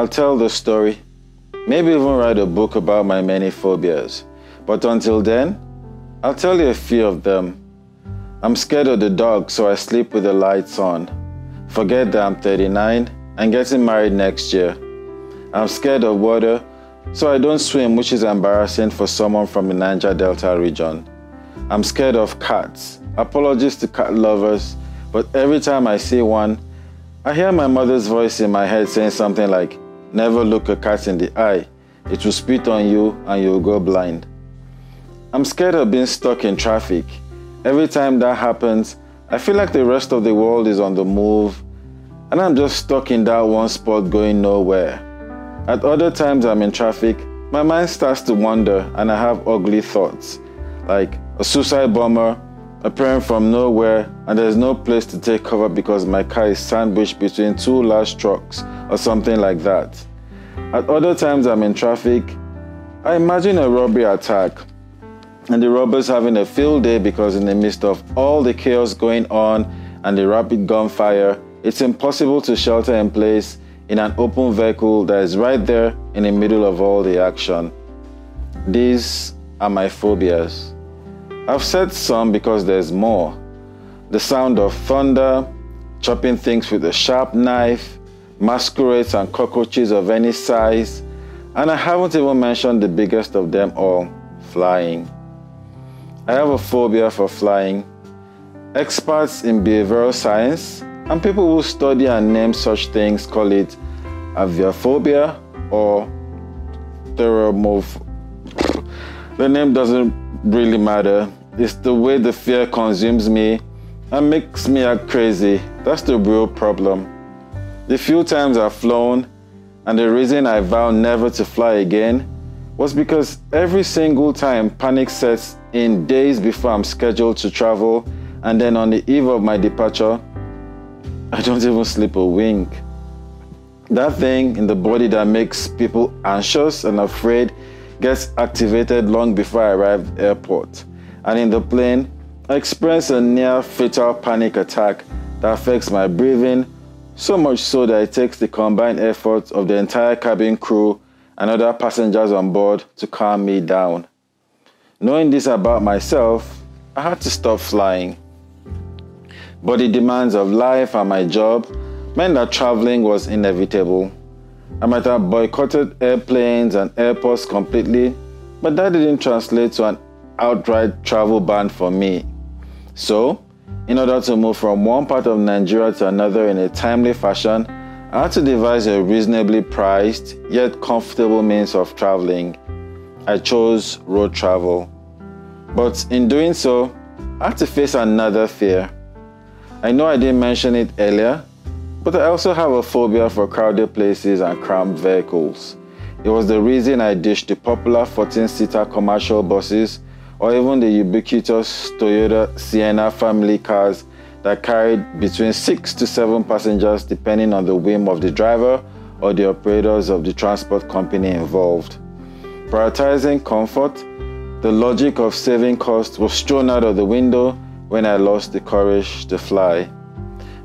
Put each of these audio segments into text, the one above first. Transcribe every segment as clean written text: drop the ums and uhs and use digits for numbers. I'll tell the story, maybe even write a book about my many phobias. But until then, I'll tell you a few of them. I'm scared of the dark, so I sleep with the lights on. Forget that I'm 39 and getting married next year. I'm scared of water, so I don't swim, which is embarrassing for someone from the Niger Delta region. I'm scared of cats. Apologies to cat lovers, but every time I see one, I hear my mother's voice in my head saying something like, "Never look a cat in the eye. It will spit on you and you'll go blind." I'm scared of being stuck in traffic. Every time that happens, I feel like the rest of the world is on the move and I'm just stuck in that one spot going nowhere. At other times I'm in traffic, my mind starts to wander and I have ugly thoughts, like a suicide bomber appearing from nowhere and there's no place to take cover because my car is sandwiched between two large trucks or something like that. At other times I'm in traffic, I imagine a robbery attack and the robbers having a field day because in the midst of all the chaos going on and the rapid gunfire, it's impossible to shelter in place in an open vehicle that is right there in the middle of all the action. These are my phobias. I've said some because there's more. The sound of thunder, chopping things with a sharp knife, masquerades and cockroaches of any size, and I haven't even mentioned the biggest of them all, flying. I have a phobia for flying. Experts in behavioral science and people who study and name such things call it aviophobia or thermophobia. The name doesn't really matter. It's the way the fear consumes me and makes me act crazy. That's the real problem. The few times I've flown and the reason I vowed never to fly again was because every single time panic sets in days before I'm scheduled to travel, and then on the eve of my departure, I don't even sleep a wink. That thing in the body that makes people anxious and afraid gets activated long before I arrive at the airport. And in the plane, I experience a near fatal panic attack that affects my breathing, so much so that it takes the combined efforts of the entire cabin crew and other passengers on board to calm me down. Knowing this about myself, I had to stop flying. But the demands of life and my job meant that traveling was inevitable. I might have boycotted airplanes and airports completely, but that didn't translate to an outright travel ban for me. So, in order to move from one part of Nigeria to another in a timely fashion, I had to devise a reasonably priced yet comfortable means of traveling. I chose road travel. But in doing so, I had to face another fear. I know I didn't mention it earlier, but I also have a phobia for crowded places and cramped vehicles. It was the reason I ditched the popular 14-seater commercial buses or even the ubiquitous Toyota Sienna family cars that carried between 6 to 7 passengers depending on the whim of the driver or the operators of the transport company involved. Prioritizing comfort, the logic of saving costs was thrown out of the window when I lost the courage to fly.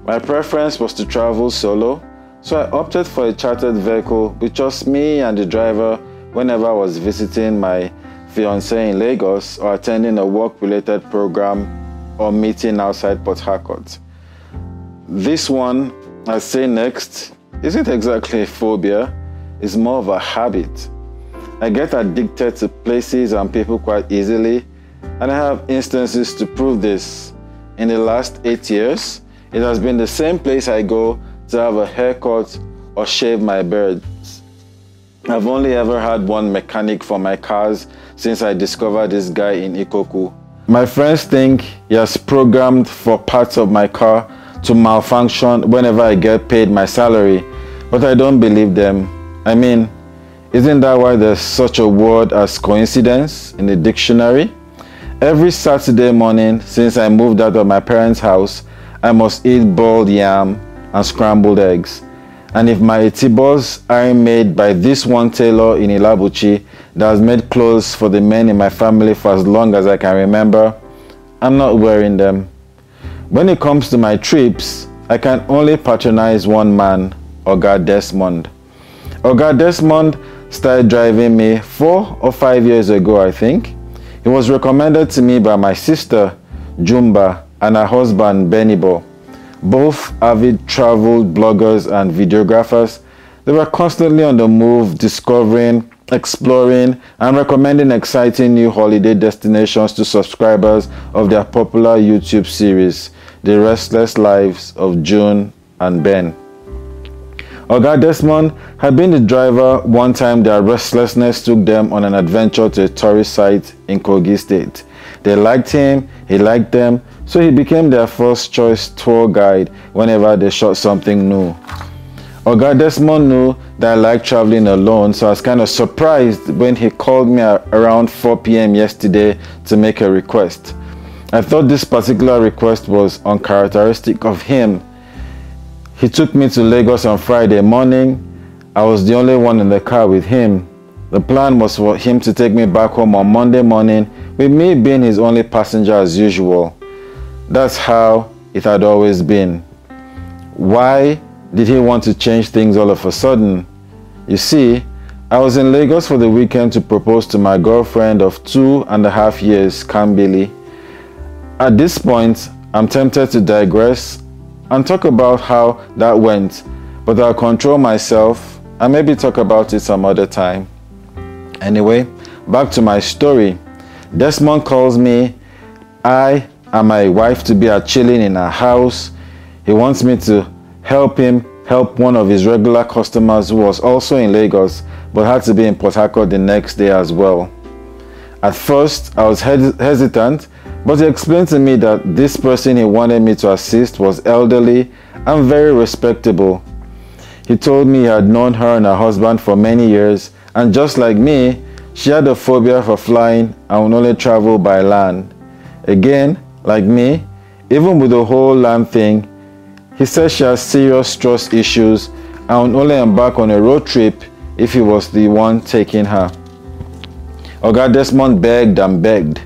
My preference was to travel solo, so I opted for a chartered vehicle with just me and the driver whenever I was visiting my fiancée in Lagos or attending a work-related program or meeting outside Port Harcourt. This one, I say next, isn't exactly a phobia, it's more of a habit. I get addicted to places and people quite easily, and I have instances to prove this. In the last 8 years, it has been the same place I go to have a haircut or shave my beards. I've only ever had one mechanic for my cars since I discovered this guy in Ikoku. My friends think he has programmed for parts of my car to malfunction whenever I get paid my salary, but I don't believe them. I mean, isn't that why there's such a word as coincidence in the dictionary? Every Saturday morning since I moved out of my parents' house, I must eat boiled yam and scrambled eggs. And if my etibos aren't made by this one tailor in Ilabuchi that has made clothes for the men in my family for as long as I can remember, I'm not wearing them. When it comes to my trips, I can only patronize one man, Oga Desmond. Oga Desmond started driving me 4 or 5 years ago, I think. It was recommended to me by my sister, Jumba, and her husband, Benibo, both avid travel bloggers and videographers. They were constantly on the move, discovering, exploring, and recommending exciting new holiday destinations to subscribers of their popular YouTube series, The Restless Lives of June and Ben. Oga Desmond had been the driver one time their restlessness took them on an adventure to a tourist site in Kogi State. They liked him, he liked them, so he became their first choice tour guide whenever they shot something new. Oga Desmond knew that I liked traveling alone, so I was kind of surprised when he called me around 4 p.m. yesterday to make a request. I thought this particular request was uncharacteristic of him. He took me to Lagos on Friday morning. I was the only one in the car with him. The plan was for him to take me back home on Monday morning, with me being his only passenger as usual. That's how it had always been. Why did he want to change things all of a sudden? You see, I was in Lagos for the weekend to propose to my girlfriend of 2.5 years, Kambili. At this point, I'm tempted to digress and talk about how that went, but I'll control myself and maybe talk about it some other time. Anyway, back to my story. Desmond calls me. I and my wife-to-be are chilling in her house. He wants me to help him help one of his regular customers who was also in Lagos but had to be in Port Harcourt the next day as well. At first, I was hesitant, but he explained to me that this person he wanted me to assist was elderly and very respectable. He told me he had known her and her husband for many years, and just like me, she had a phobia for flying and would only travel by land. Again, like me, even with the whole land thing, he said she has serious trust issues and would only embark on a road trip if he was the one taking her. Oga Desmond begged and begged.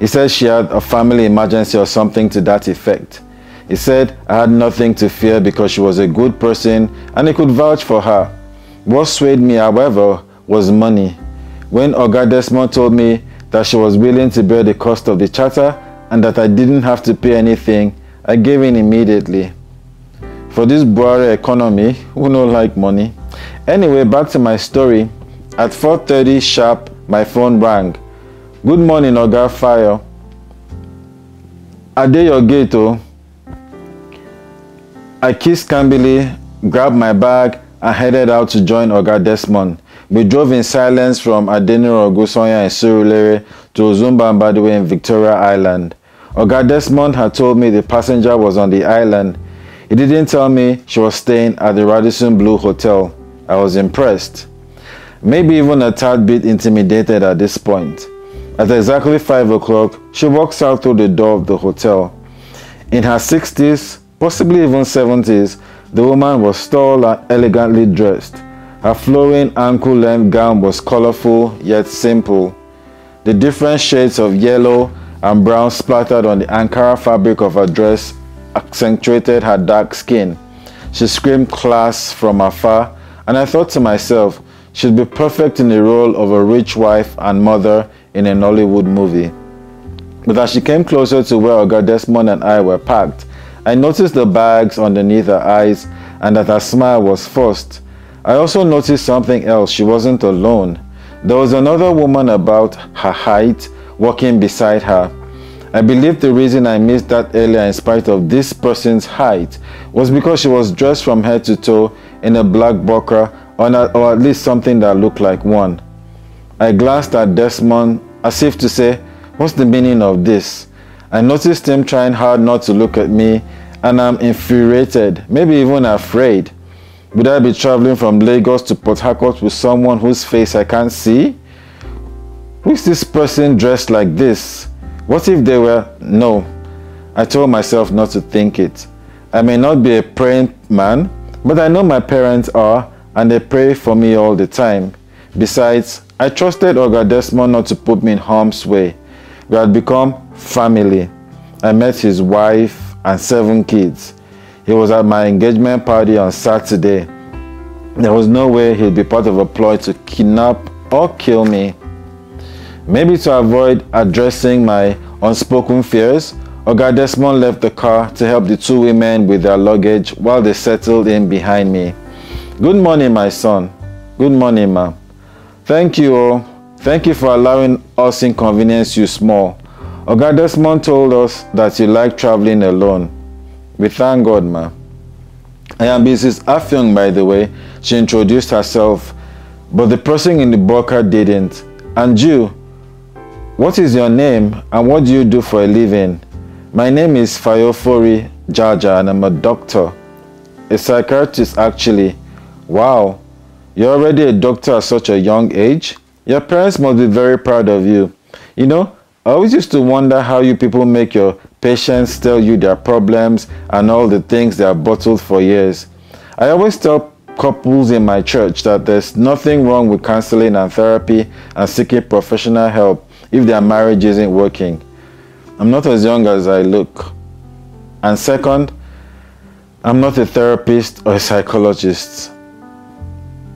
He said she had a family emergency or something to that effect. He said I had nothing to fear because she was a good person and he could vouch for her. What swayed me, however, was money. When Oga Desmond told me that she was willing to bear the cost of the charter and that I didn't have to pay anything, I gave in immediately. For this Buhari economy, who don't like money. Anyway, back to my story. At 4:30 sharp, my phone rang. Good morning, Oga Fayo. Ade your gate, oh. I kissed Kambili, grabbed my bag, and headed out to join Oga Desmond. We drove in silence from Adeniran Ogunsanya in Surulere to Ozumba Mbadiwe in Victoria Island. Oga Desmond had told me the passenger was on the island. He didn't tell me she was staying at the Radisson Blue Hotel. I was impressed. Maybe even a tad bit intimidated at this point. At exactly 5 o'clock, she walks out through the door of the hotel. In her 60s, possibly even 70s, the woman was tall and elegantly dressed. Her flowing ankle-length gown was colorful yet simple. The different shades of yellow and brown splattered on the Ankara fabric of her dress accentuated her dark skin. She screamed class from afar, and I thought to myself, she'd be perfect in the role of a rich wife and mother in a Nollywood movie. But as she came closer to where Oga Desmond and I were packed, I noticed the bags underneath her eyes and that her smile was forced. I also noticed something else. She wasn't alone. There was another woman about her height walking beside her. I believe the reason I missed that earlier in spite of this person's height was because she was dressed from head to toe in a black burqa or at least something that looked like one. I glanced at Desmond as if to say, what's the meaning of this? I noticed him trying hard not to look at me, and I'm infuriated, maybe even afraid. Would I be traveling from Lagos to Port Harcourt with someone whose face I can't see? Who is this person dressed like this? What if they were? No. I told myself not to think it. I may not be a praying man, but I know my parents are, and they pray for me all the time. Besides, I trusted Oga Desmond not to put me in harm's way. We had become family. I met his wife and 7 kids. He was at my engagement party on Saturday. There was no way he'd be part of a ploy to kidnap or kill me. Maybe to avoid addressing my unspoken fears, Oga Desmond left the car to help the two women with their luggage while they settled in behind me. Good morning, my son. Good morning, ma'am. Thank you all. Thank you for allowing us inconvenience you small. Oga Desmond told us that you like traveling alone. We thank God, ma'am. I am Mrs. Afiong, by the way. She introduced herself, but the person in the broker didn't. And you, what is your name and what do you do for a living? My name is Fayofori Jaja and I'm a doctor. A psychiatrist, actually. Wow, you're already a doctor at such a young age? Your parents must be very proud of you. You know, I always used to wonder how you people make your patients tell you their problems and all the things they have bottled for years. I always tell couples in my church that there's nothing wrong with counseling and therapy and seeking professional help if their marriage isn't working. I'm not as young as I look. And second, I'm not a therapist or a psychologist.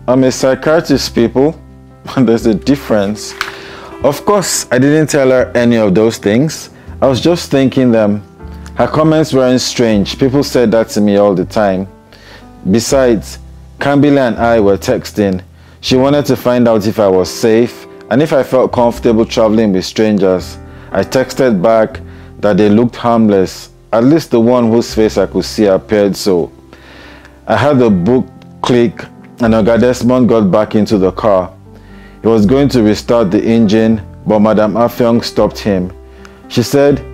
I'm a psychiatrist, people, and there's a difference. Of course, I didn't tell her any of those things. I was just thinking them. Her comments weren't strange. People said that to me all the time. Besides, Kambili and I were texting. She wanted to find out if I was safe and if I felt comfortable traveling with strangers. I texted back that they looked harmless. At least the one whose face I could see appeared so. I had the book click and Oga Desmond got back into the car. He was going to restart the engine, but Madame Afiong stopped him. She said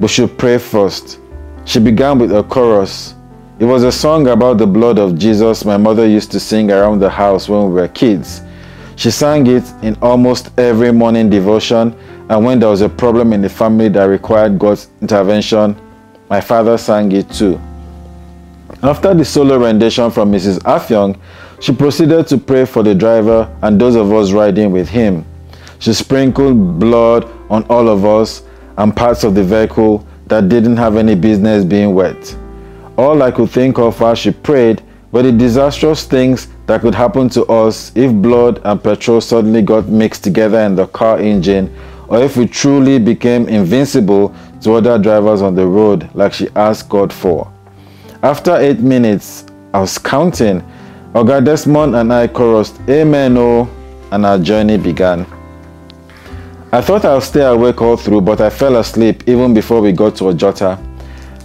we should pray first. She began with a chorus. It was a song about the blood of Jesus my mother used to sing around the house when we were kids. She sang it in almost every morning devotion, and when there was a problem in the family that required God's intervention, my father sang it too. After the solo rendition from Mrs. Afiong, she proceeded to pray for the driver and those of us riding with him. She sprinkled blood on all of us and parts of the vehicle that didn't have any business being wet. All I could think of as she prayed were the disastrous things that could happen to us if blood and petrol suddenly got mixed together in the car engine, or if we truly became invincible to other drivers on the road like she asked God for. After 8 minutes, I was counting, Oga Desmond and I chorused Amen oh, and our journey began. I thought I'll stay awake all through, but I fell asleep even before we got to Ojota.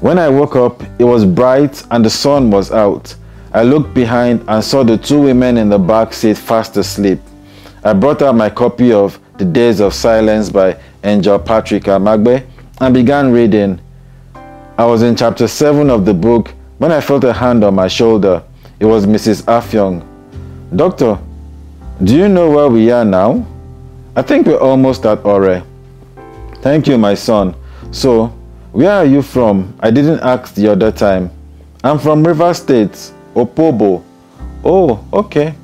When I woke up, it was bright and the sun was out. I looked behind and saw the two women in the back seat fast asleep. I brought out my copy of The Days of Silence by Angel Patrick Amagbe and began reading. I was in chapter 7 of the book when I felt a hand on my shoulder. It was Mrs. Afiong. Doctor, do you know where we are now? I think we're almost at Ore. Thank you, my son. So, where are you from? I didn't ask the other time. I'm from Rivers State, Opobo. Oh, okay.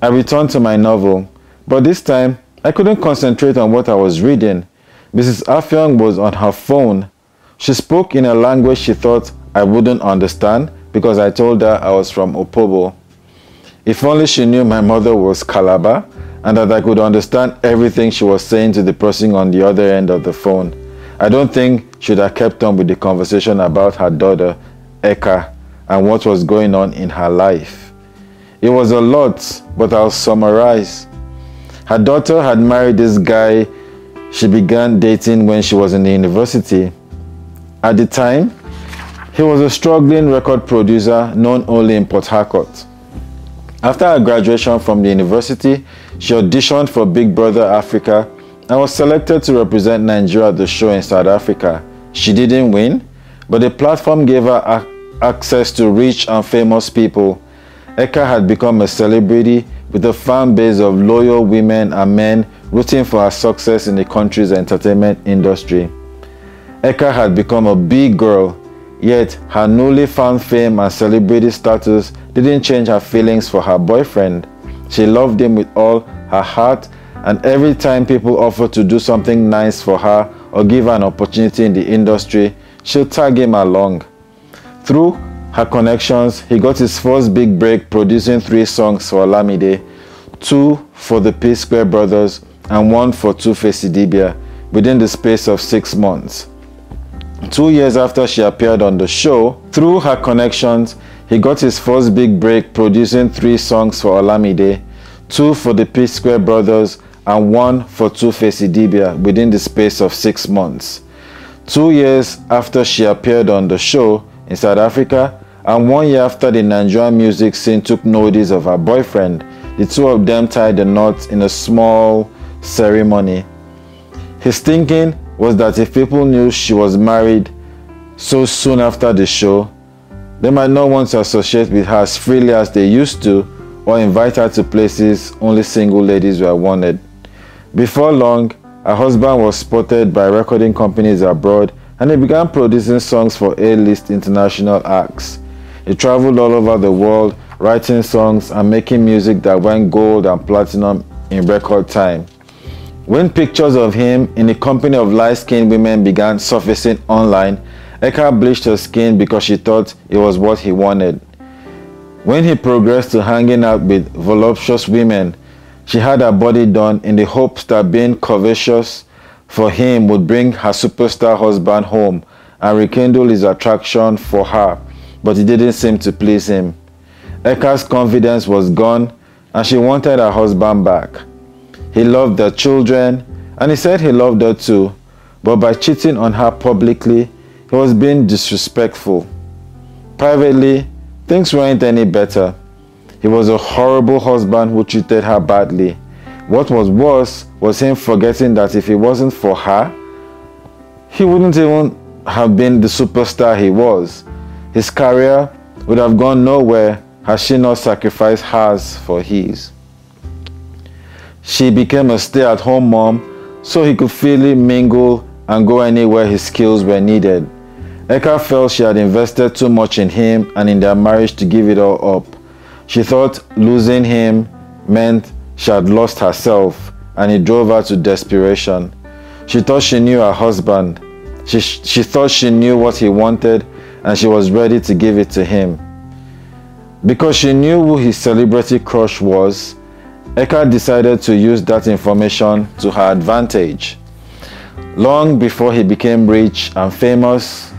I returned to my novel, but this time I couldn't concentrate on what I was reading. Mrs. Afiong was on her phone. She spoke in a language she thought I wouldn't understand because I told her I was from Opobo. If only she knew my mother was Calabar and that I could understand everything she was saying to the person on the other end of the phone. I don't think she'd have kept on with the conversation about her daughter, Eka, and what was going on in her life. It was a lot, but I'll summarize. Her daughter had married this guy she began dating when she was in the university. At the time, he was a struggling record producer known only in Port Harcourt. After her graduation from the university, she auditioned for Big Brother Africa and was selected to represent Nigeria at the show in South Africa. She didn't win, but the platform gave her access to rich and famous people. Eka had become a celebrity with a fan base of loyal women and men rooting for her success in the country's entertainment industry. Eka had become a big girl, yet her newly found fame and celebrity status didn't change her feelings for her boyfriend. She loved him with all her heart, and every time people offer to do something nice for her or give her an opportunity in the industry, she'll tag him along. Through her connections, he got his first big break producing 3 songs for Olamide, 2 for the P-Square brothers and 1 for Two-Face Idibia within the space of 6 months. 2 years after she appeared on the show, through her connections, he got his first big break producing 3 songs for Olamide, 2 for the P-Square brothers and 1 for Two-Face Idibia within the space of 6 months. 2 years after she appeared on the show in South Africa and 1 year after the Nigerian music scene took notice of her boyfriend, the two of them tied the knot in a small ceremony. His thinking was that if people knew she was married so soon after the show, they might not want to associate with her as freely as they used to, or invite her to places only single ladies were wanted. Before long, her husband was spotted by recording companies abroad and he began producing songs for A-list international acts. He traveled all over the world, writing songs and making music that went gold and platinum in record time. When pictures of him in the company of light-skinned women began surfacing online, Eka bleached her skin because she thought it was what he wanted. When he progressed to hanging out with voluptuous women, she had her body done in the hopes that being covetous for him would bring her superstar husband home and rekindle his attraction for her, but it didn't seem to please him. Eka's confidence was gone and she wanted her husband back. He loved their children and he said he loved her too, but by cheating on her publicly, he was being disrespectful. Privately, things weren't any better. He was a horrible husband who treated her badly. What was worse was him forgetting that if it wasn't for her, he wouldn't even have been the superstar he was. His career would have gone nowhere had she not sacrificed hers for his. She became a stay-at-home mom so he could freely mingle and go anywhere his skills were needed. Eka felt she had invested too much in him and in their marriage to give it all up. She thought losing him meant she had lost herself, and it drove her to desperation. She thought she knew her husband. She thought she knew what he wanted, and she was ready to give it to him. Because she knew who his celebrity crush was, Eka decided to use that information to her advantage. Long before he became rich and famous,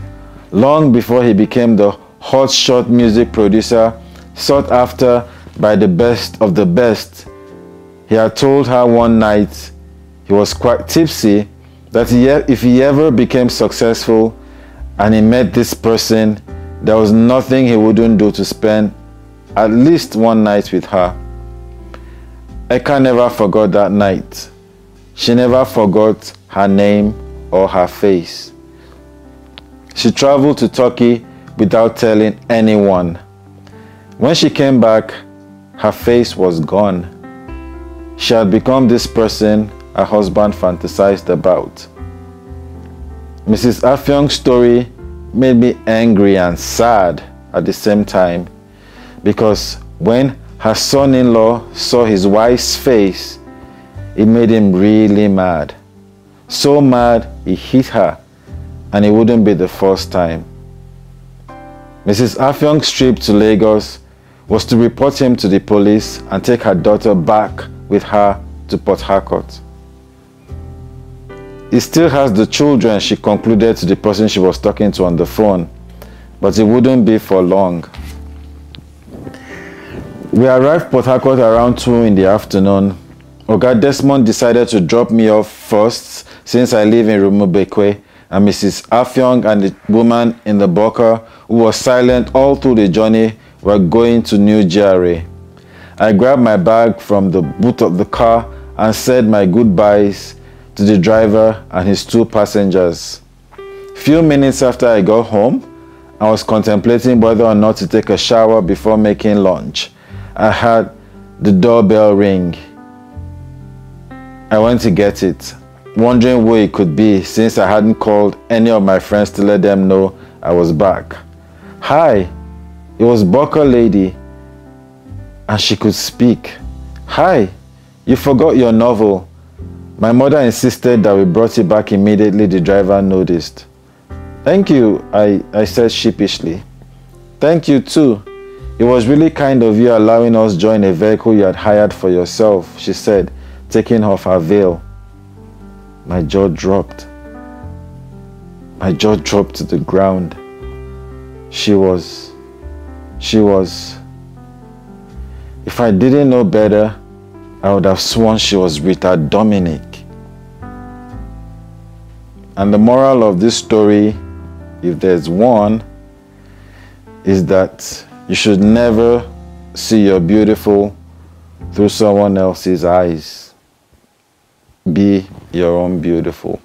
long before he became the hotshot music producer sought after by the best of the best, he had told her one night, he was quite tipsy, that if he ever became successful and he met this person, there was nothing he wouldn't do to spend at least one night with her. Eka never forgot that night. She never forgot her name or her face. She traveled to Turkey without telling anyone. When she came back, her face was gone. She had become this person her husband fantasized about. Mrs. Afiong's story made me angry and sad at the same time, because when her son-in-law saw his wife's face, it made him really mad. So mad he hit her. And it wouldn't be the first time. Mrs. Afiong's trip to Lagos was to report him to the police and take her daughter back with her to Port Harcourt. He still has the children, she concluded to the person she was talking to on the phone, but it wouldn't be for long. We arrived at Port Harcourt around 2 in the afternoon. Oga Desmond decided to drop me off first since I live in Rumu Beque, and Mrs. Afiong and the woman in the boker, who was silent all through the journey, were going to New Jerry. I grabbed my bag from the boot of the car and said my goodbyes to the driver and his 2 passengers. Few minutes after I got home, I was contemplating whether or not to take a shower before making lunch. I heard the doorbell ring. I went to get it, wondering who it could be since I hadn't called any of my friends to let them know I was back. Hi, it was Boker Lady, and she could speak. Hi, you forgot your novel. My mother insisted that we brought it back immediately the driver noticed. Thank you, I said sheepishly. Thank you too. It was really kind of you allowing us join a vehicle you had hired for yourself, she said, taking off her veil. My jaw dropped. My jaw dropped to the ground. She was. If I didn't know better, I would have sworn she was Rita Dominic. And the moral of this story, if there's one, is that you should never see your beautiful through someone else's eyes. Be your own beautiful.